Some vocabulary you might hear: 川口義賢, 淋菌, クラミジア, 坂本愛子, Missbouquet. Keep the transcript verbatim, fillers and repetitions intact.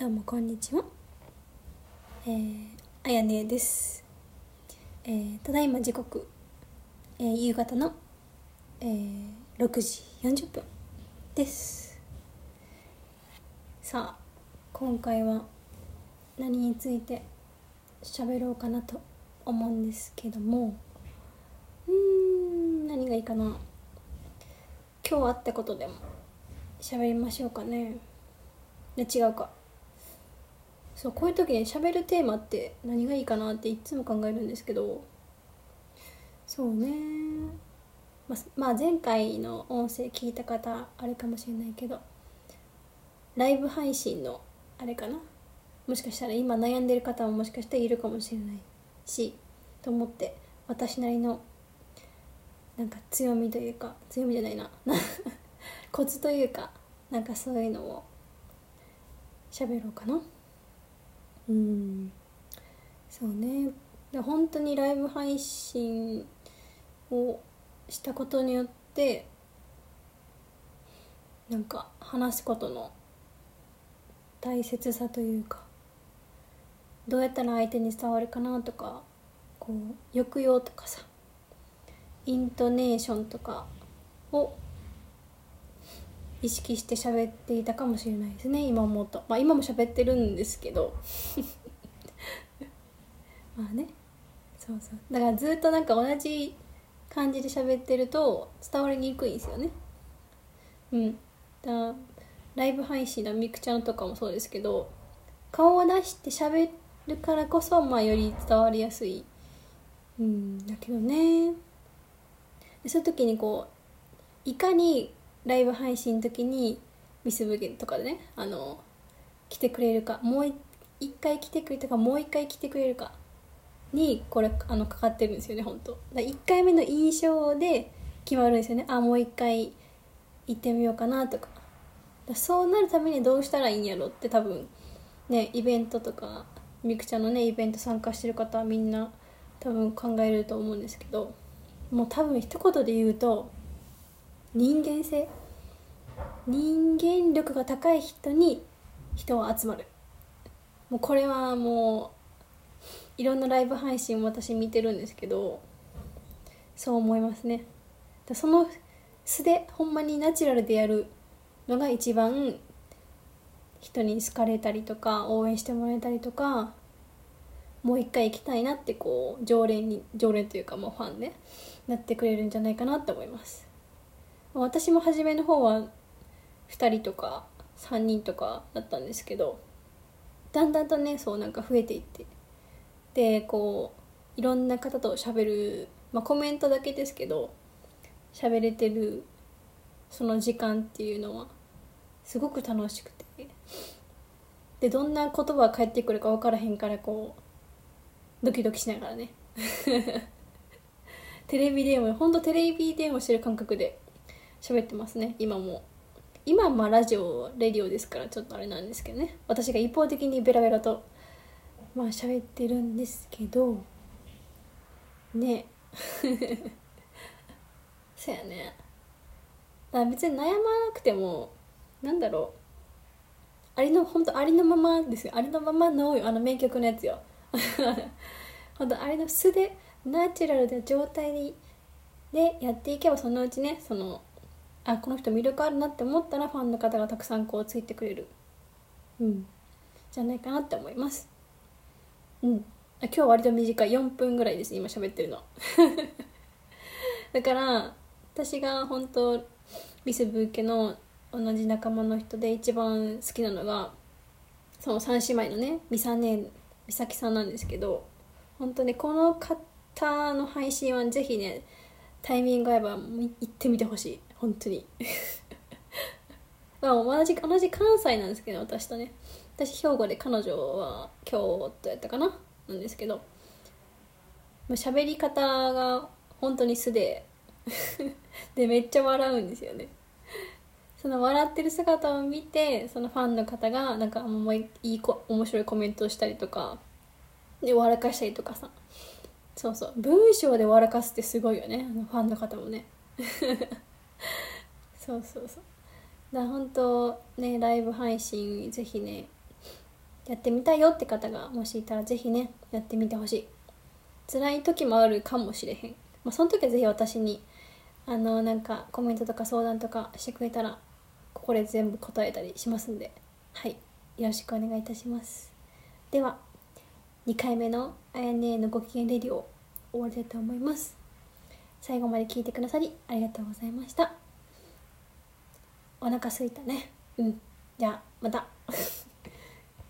どうもこんにちは、えー、あやねです、えー、ただいま時刻、えー、夕方の、えー、ろくじよんじゅっぷんです。さあ、今回は何について喋ろうかなと思うんですけども、うーん何がいいかな。今日あったことでも喋りましょうかね。で、違うか。そう、こういう時に喋るテーマって何がいいかなっていつも考えるんですけど、そうね、まあ、まあ前回の音声聞いた方あれかもしれないけど、ライブ配信のあれかな、もしかしたら今悩んでる方ももしかしたらいるかもしれないしと思って、私なりのなんか強みというか、強みじゃないなコツというか、なんかそういうのを喋ろうかな。うん、そうね。で、本当にライブ配信をしたことによって、なんか話すことの大切さというか、どうやったら相手に伝わるかなとか、こう抑揚とかさ、イントネーションとかを意識して喋っていたかもしれないですね、今思うと。まあ今も喋ってるんですけどまあね、そうそう、だからずっとなんか同じ感じで喋ってると伝わりにくいんですよね。うん、だライブ配信のミクちゃんとかもそうですけど、顔を出して喋るからこそ、まあより伝わりやすいうんだけどね。そういう時にこう、いかにライブ配信の時にミスブゲとかでね、あの来てくれるか、もう一回来てくれたか、もう一回来てくれるかにこれあのかかってるんですよね、本当。だいっかいめの印象で決まるんですよね。あ、もう一回行ってみようかなとか。だそうなるためにどうしたらいいんやろって、多分ね、イベントとかみくちゃんのねイベント参加してる方はみんな多分考えると思うんですけど、もう多分一言で言うと、人間性、人間力が高い人に人は集まる。もうこれはもういろんなライブ配信も私見てるんですけど、そう思いますね。だその素でほんまにナチュラルでやるのが一番人に好かれたりとか、応援してもらえたりとか、もう一回行きたいなってこう常連に常連というか、もうファンね、なってくれるんじゃないかなって思います。私も初めの方はふたりとかさんにんとかだったんですけど、だんだんとね、そうなんか増えていって、でこういろんな方と喋る、まあコメントだけですけど喋れてるその時間っていうのはすごく楽しくて、でどんな言葉が返ってくるか分からへんから、こうドキドキしながらねテレビ電話、ほんとテレビ電話してる感覚で喋ってますね、今も。今はまあラジオレディオですからちょっとあれなんですけどね、私が一方的にベラベラとまあ喋ってるんですけどねそうやね。だから別に悩まなくても、なんだろう、ありの、本当ありのままですよ。ありのままの、あの名曲のやつよ本当ありの素でナチュラルな状態にでやっていけば、そのうちね、そのあ、この人魅力あるなって思ったらファンの方がたくさんこうついてくれる、うん、じゃないかなって思います。うん、今日割と短いよんぷんぐらいです、今喋ってるのだから私が本当ミスブーケの同じ仲間の人で一番好きなのが、その三姉妹のね、ミサネ、ミサキさんなんですけど、本当ね、この方の配信はぜひね、タイミング合えば行ってみてほしい、本当にまあ同じ同じ関西なんですけど、私とね、私兵庫で彼女は京都やったかな、なんですけど、喋り方が本当に素ででめっちゃ笑うんですよね。その笑ってる姿を見て、そのファンの方がなんかもういいこ面白いコメントをしたりとかで笑かしたりとかさ、そうそう、文章で笑かすってすごいよね、あのファンの方もねそうそうそう、だから本当ね、ライブ配信ぜひねやってみたいよって方がもしいたら、ぜひねやってみてほしい。辛い時もあるかもしれへん、まあ、その時はぜひ私にあのなんかコメントとか相談とかしてくれたら、ここで全部答えたりしますんで、はいよろしくお願いいたします。ではにかいめのあやねのご機嫌レディを終わりたいと思います。最後まで聞いてくださりありがとうございました。お腹すいたね。うんじゃあまた。